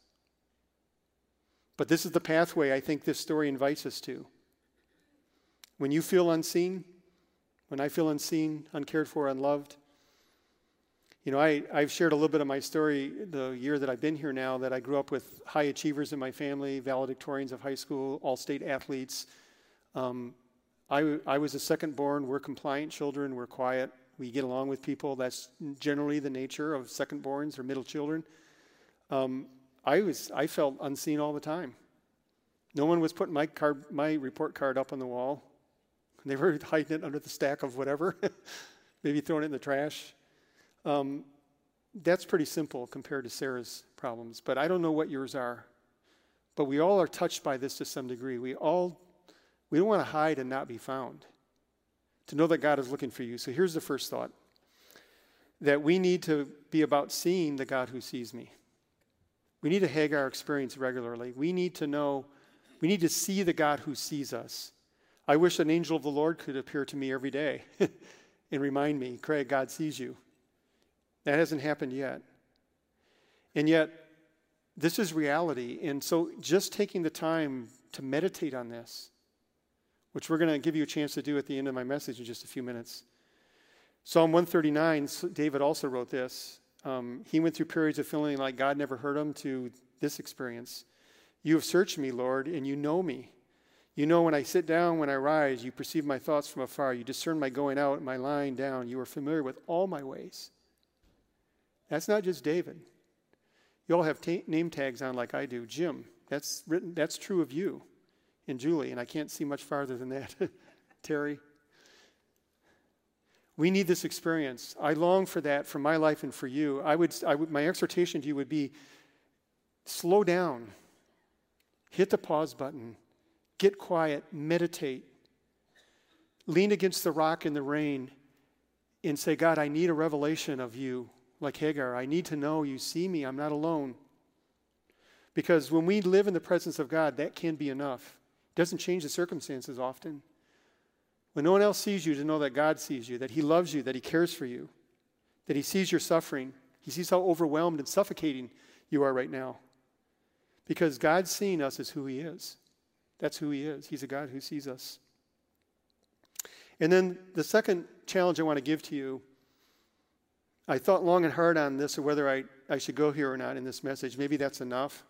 But this is the pathway I think this story invites us to. When you feel unseen, when I feel unseen, uncared for, unloved. You know, I've shared a little bit of my story the year that I've been here now, that I grew up with high achievers in my family, valedictorians of high school, all-state athletes. I was the second born. We're compliant children. We're quiet. We get along with people. That's generally the nature of second borns or middle children. I felt unseen all the time. No one was putting my report card up on the wall. They were hiding it under the stack of whatever, maybe throwing it in the trash. That's pretty simple compared to Sarah's problems, but I don't know what yours are. But we all are touched by this to some degree. We don't want to hide and not be found. To know that God is looking for you. So here's the first thought. That we need to be about seeing the God who sees me. We need to Hagar experience regularly. We need to see the God who sees us. I wish an angel of the Lord could appear to me every day and remind me, Craig, God sees you. That hasn't happened yet. And yet, this is reality. And so just taking the time to meditate on this, which we're going to give you a chance to do at the end of my message in just a few minutes. Psalm 139, David also wrote this. He went through periods of feeling like God never heard him to this experience. You have searched me, Lord, and you know me. You know when I sit down, when I rise, you perceive my thoughts from afar. You discern my going out, my lying down. You are familiar with all my ways. That's not just David. You all have name tags on like I do. Jim, that's written. That's true of you and Julie, and I can't see much farther than that. Terry. We need this experience. I long for that for my life and for you. My exhortation to you would be slow down. Hit the pause button. Get quiet. Meditate. Lean against the rock in the rain and say, God, I need a revelation of you. Like Hagar, I need to know you see me. I'm not alone. Because when we live in the presence of God, that can be enough. It doesn't change the circumstances often. When no one else sees you, to know that God sees you, that he loves you, that he cares for you, that he sees your suffering. He sees how overwhelmed and suffocating you are right now. Because God seeing us is who he is. That's who he is. He's a God who sees us. And then the second challenge I want to give to you, I thought long and hard on this, or whether I should go here or not in this message. Maybe that's enough.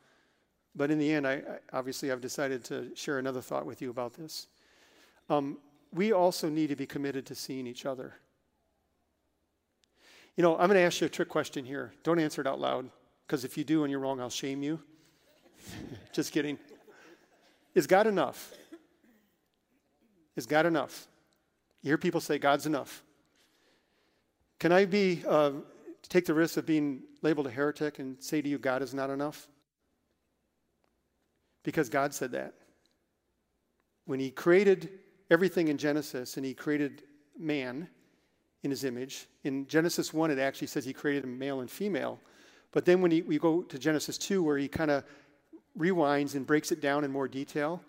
But in the end, I've decided to share another thought with you about this. We also need to be committed to seeing each other. You know, I'm going to ask you a trick question here. Don't answer it out loud, because if you do and you're wrong, I'll shame you. Just kidding. Is God enough? Is God enough? You hear people say, God's enough. Can I take the risk of being labeled a heretic and say to you, God is not enough? Because God said that. When he created everything in Genesis, and he created man in his image, in Genesis 1 it actually says he created a male and female, but then when we go to Genesis 2 where he kind of rewinds and breaks it down in more detail,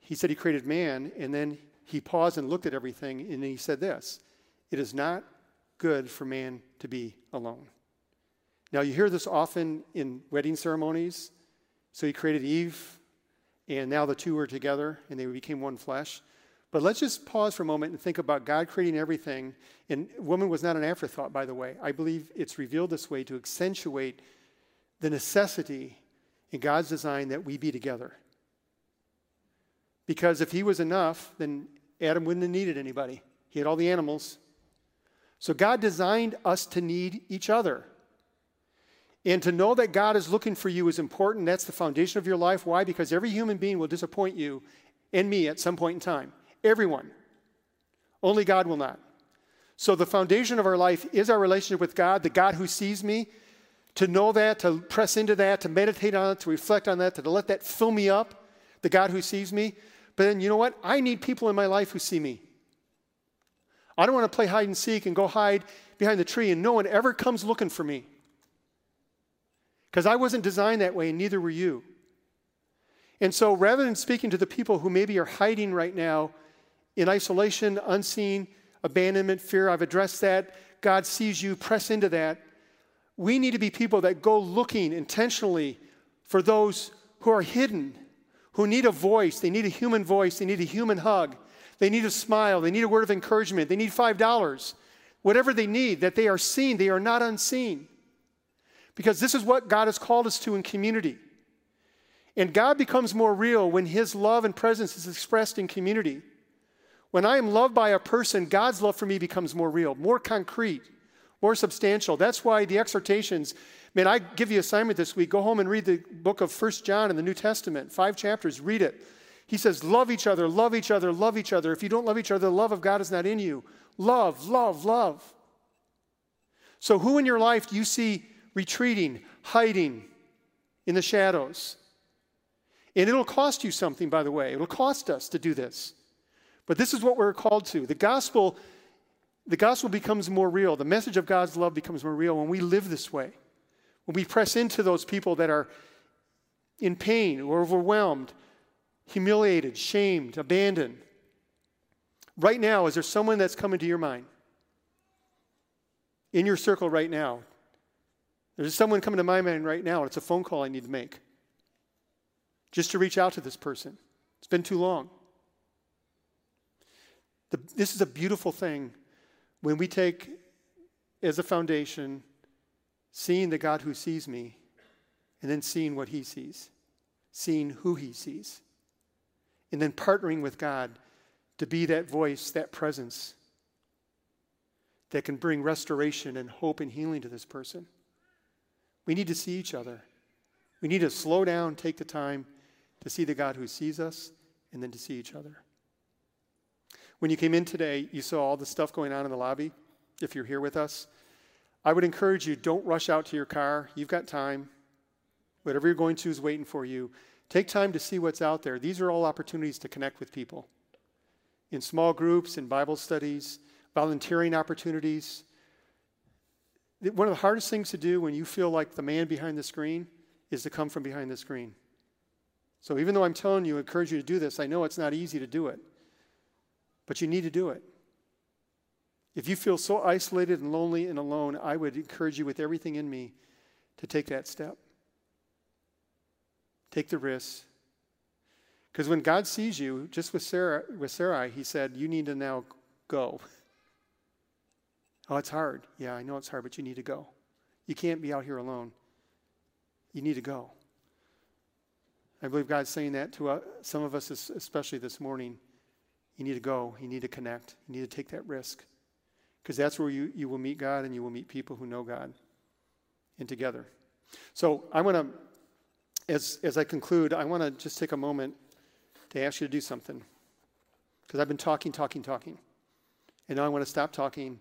he said he created man, and then he paused and looked at everything, and then he said this, it is not good for man to be alone. Now you hear this often in wedding ceremonies. So he created Eve, and now the two are together, and they became one flesh. But let's just pause for a moment and think about God creating everything. And woman was not an afterthought, by the way. I believe it's revealed this way to accentuate the necessity in God's design that we be together. Because if he was enough, then Adam wouldn't have needed anybody. He had all the animals. So God designed us to need each other. And to know that God is looking for you is important. That's the foundation of your life. Why? Because every human being will disappoint you and me at some point in time. Everyone. Only God will not. So the foundation of our life is our relationship with God, the God who sees me. To know that, to press into that, to meditate on it, to reflect on that, to let that fill me up, the God who sees me. But then you know what? I need people in my life who see me. I don't want to play hide and seek and go hide behind the tree and no one ever comes looking for me. Because I wasn't designed that way and neither were you. And so rather than speaking to the people who maybe are hiding right now in isolation, unseen, abandonment, fear, I've addressed that. God sees you, press into that. We need to be people that go looking intentionally for those who are hidden, who need a voice, they need a human voice, they need a human hug. They need a smile. They need a word of encouragement. They need $5. Whatever they need, that they are seen. They are not unseen. Because this is what God has called us to in community. And God becomes more real when his love and presence is expressed in community. When I am loved by a person, God's love for me becomes more real, more concrete, more substantial. That's why the exhortations, man, I give you an assignment this week. Go home and read the book of 1 John in the New Testament, 5 chapters, read it. He says, love each other, love each other, love each other. If you don't love each other, the love of God is not in you. Love, love, love. So who in your life do you see retreating, hiding in the shadows? And it'll cost you something, by the way. It'll cost us to do this. But this is what we're called to. The gospel becomes more real. The message of God's love becomes more real when we live this way. When we press into those people that are in pain or overwhelmed, humiliated, shamed, abandoned. Right now, is there someone that's coming to your mind? In your circle right now. There's someone coming to my mind right now, and it's a phone call I need to make. Just to reach out to this person. It's been too long. This is a beautiful thing when we take as a foundation seeing the God who sees me and then seeing what he sees, seeing who he sees, and then partnering with God to be that voice, that presence that can bring restoration and hope and healing to this person. We need to see each other. We need to slow down, take the time to see the God who sees us and then to see each other. When you came in today, you saw all the stuff going on in the lobby, if you're here with us. I would encourage you, don't rush out to your car. You've got time. Whatever you're going to is waiting for you. Take time to see what's out there. These are all opportunities to connect with people. In small groups, in Bible studies, volunteering opportunities. One of the hardest things to do when you feel like the man behind the screen is to come from behind the screen. So even though I'm telling you, I encourage you to do this, I know it's not easy to do it. But you need to do it. If you feel so isolated and lonely and alone, I would encourage you with everything in me to take that step. Take the risk. Because when God sees you, just with Sarai, he said, you need to now go. Oh, it's hard. Yeah, I know it's hard, but you need to go. You can't be out here alone. You need to go. I believe God's saying that to some of us, especially this morning. You need to go. You need to connect. You need to take that risk. Because that's where you will meet God and you will meet people who know God. And together. So I want to, as I conclude, I want to just take a moment to ask you to do something. Because I've been talking. And now I want to stop talking.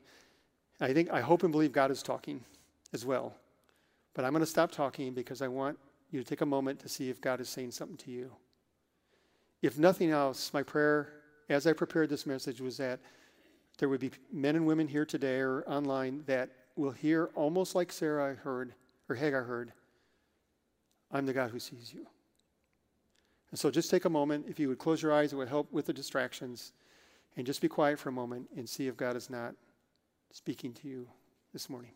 I hope and believe God is talking as well. But I'm going to stop talking because I want you to take a moment to see if God is saying something to you. If nothing else, my prayer as I prepared this message was that there would be men and women here today or online that will hear almost like Sarah heard or Hagar heard, I'm the God who sees you. And so just take a moment. If you would close your eyes, it would help with the distractions. And just be quiet for a moment and see if God is not speaking to you this morning.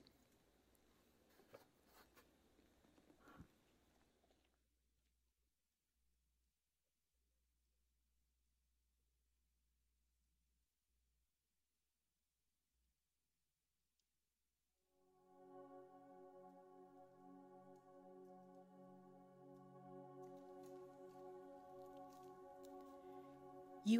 You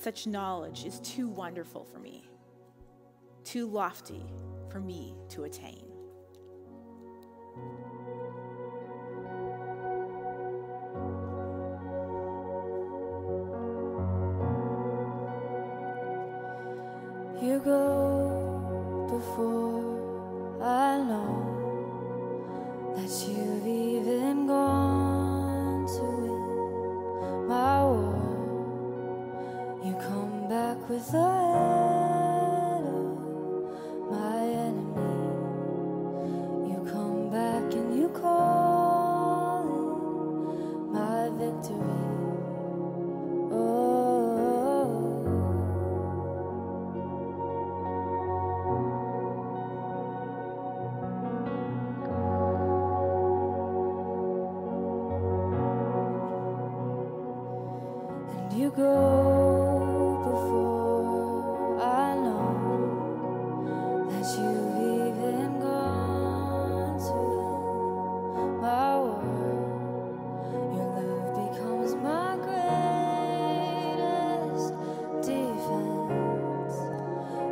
Such knowledge is too wonderful for me, too lofty for me to attain. You go before I know that you've even gone to win my war. You You go before. I know that you've even gone through my world. Your love becomes my greatest defense.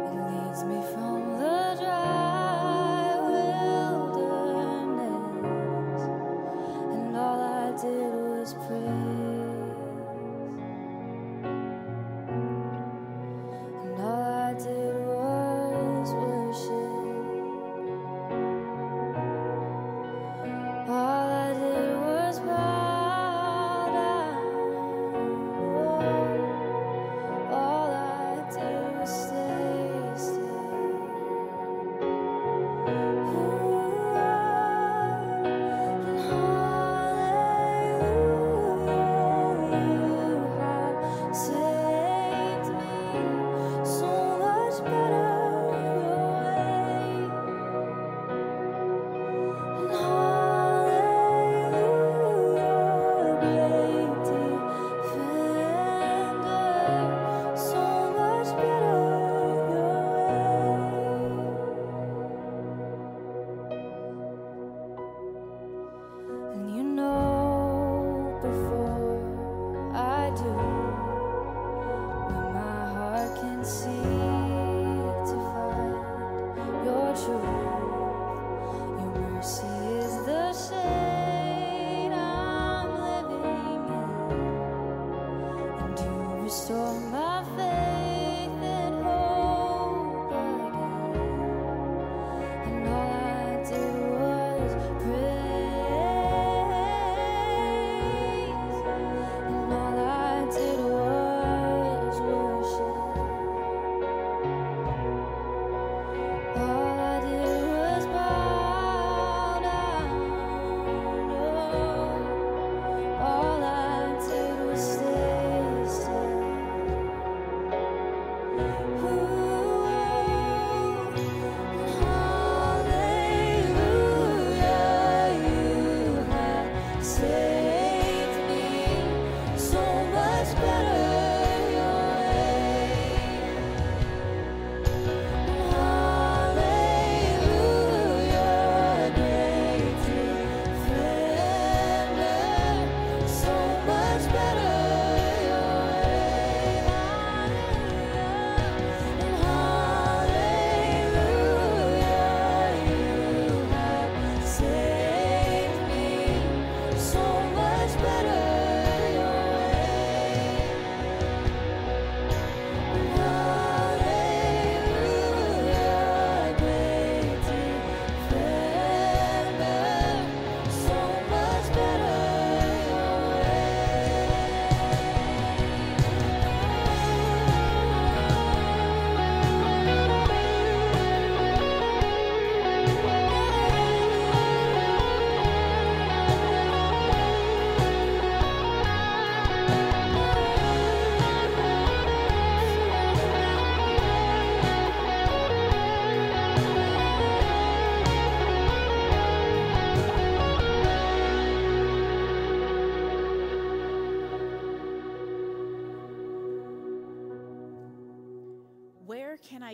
It leads me from the dry wilderness, and all I did was pray.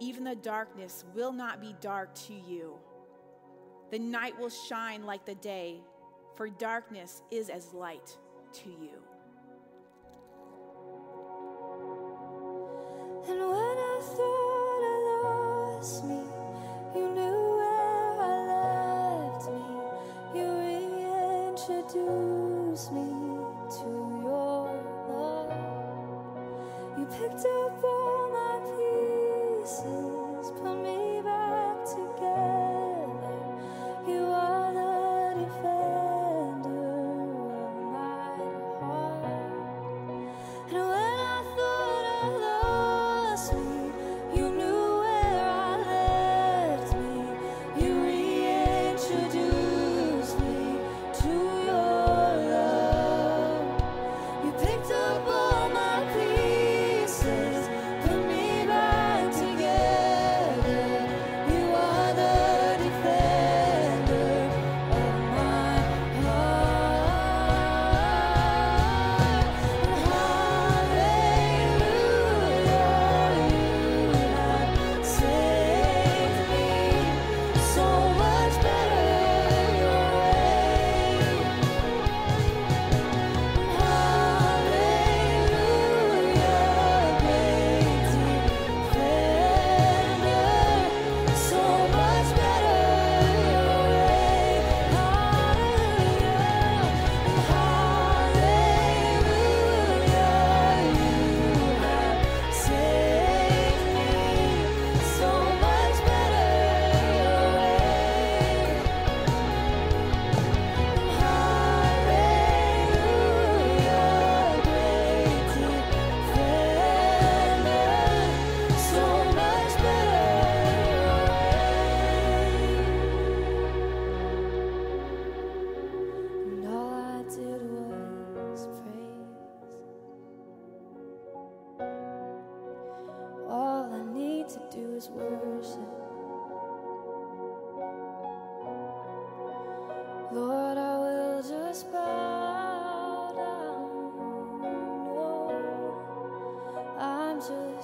even the darkness will not be dark to you. The night will shine like the day, for darkness is as light to you. And when I thought I lost me, you knew where I left me. You reintroduced me to your love. You picked up all my pieces, put me back together. You are the defender of my heart.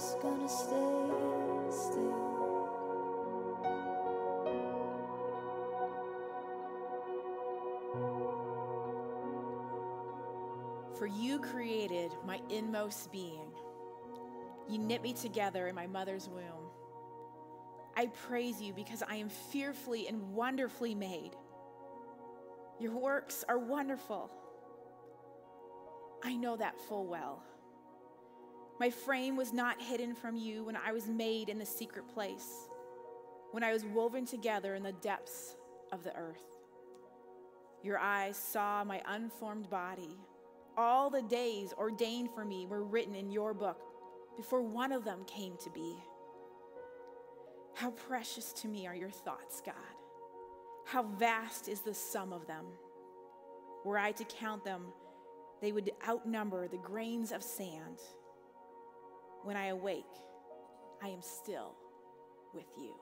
just gonna stay still. For you created my inmost being. You knit me together in my mother's womb. I praise you because I am fearfully and wonderfully made. Your works are wonderful. I know that full well. My frame was not hidden from you when I was made in the secret place, when I was woven together in the depths of the earth. Your eyes saw my unformed body. All the days ordained for me were written in your book before one of them came to be. How precious to me are your thoughts, God. How vast is the sum of them. Were I to count them, they would outnumber the grains of sand. When I awake, I am still with you.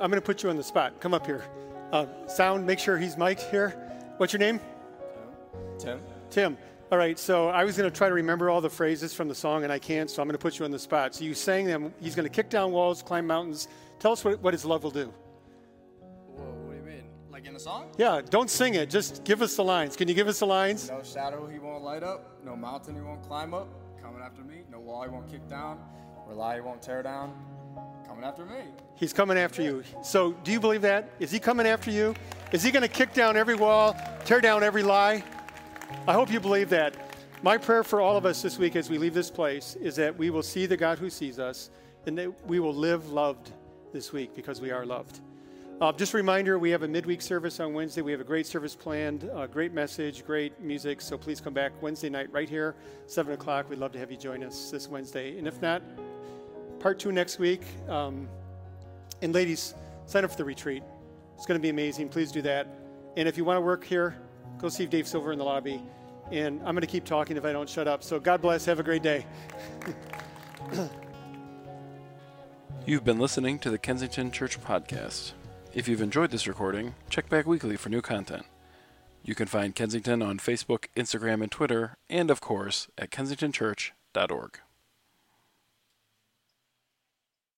I'm gonna put you on the spot. Come up here. Sound, make sure he's mic'd here. What's your name? Tim. Tim. All right, so I was going to try to remember all the phrases from the song, and I can't, so I'm going to put you on the spot. So you sang them. He's going to kick down walls, climb mountains. Tell us what his love will do. Whoa, what do you mean? Like in the song? Yeah, don't sing it. Just give us the lines. Can you give us the lines? No shadow he won't light up. No mountain he won't climb up. Coming after me. No wall he won't kick down. Or lie he won't tear down. Coming after me. He's coming after you. So do you believe that? Is he coming after you? Is he going to kick down every wall, tear down every lie? I hope you believe that. My prayer for all of us this week as we leave this place is that we will see the God who sees us and that we will live loved this week because we are loved. Just a reminder, we have a midweek service on Wednesday. We have a great service planned, great message, great music. So please come back Wednesday night right here, 7 o'clock. We'd love to have you join us this Wednesday. And if not, part 2 next week. And ladies, sign up for the retreat. It's going to be amazing. Please do that. And if you want to work here, go see Dave Silver in the lobby. And I'm going to keep talking if I don't shut up. So God bless. Have a great day. You've been listening to the Kensington Church Podcast. If you've enjoyed this recording, check back weekly for new content. You can find Kensington on Facebook, Instagram, and Twitter, and of course, at kensingtonchurch.org.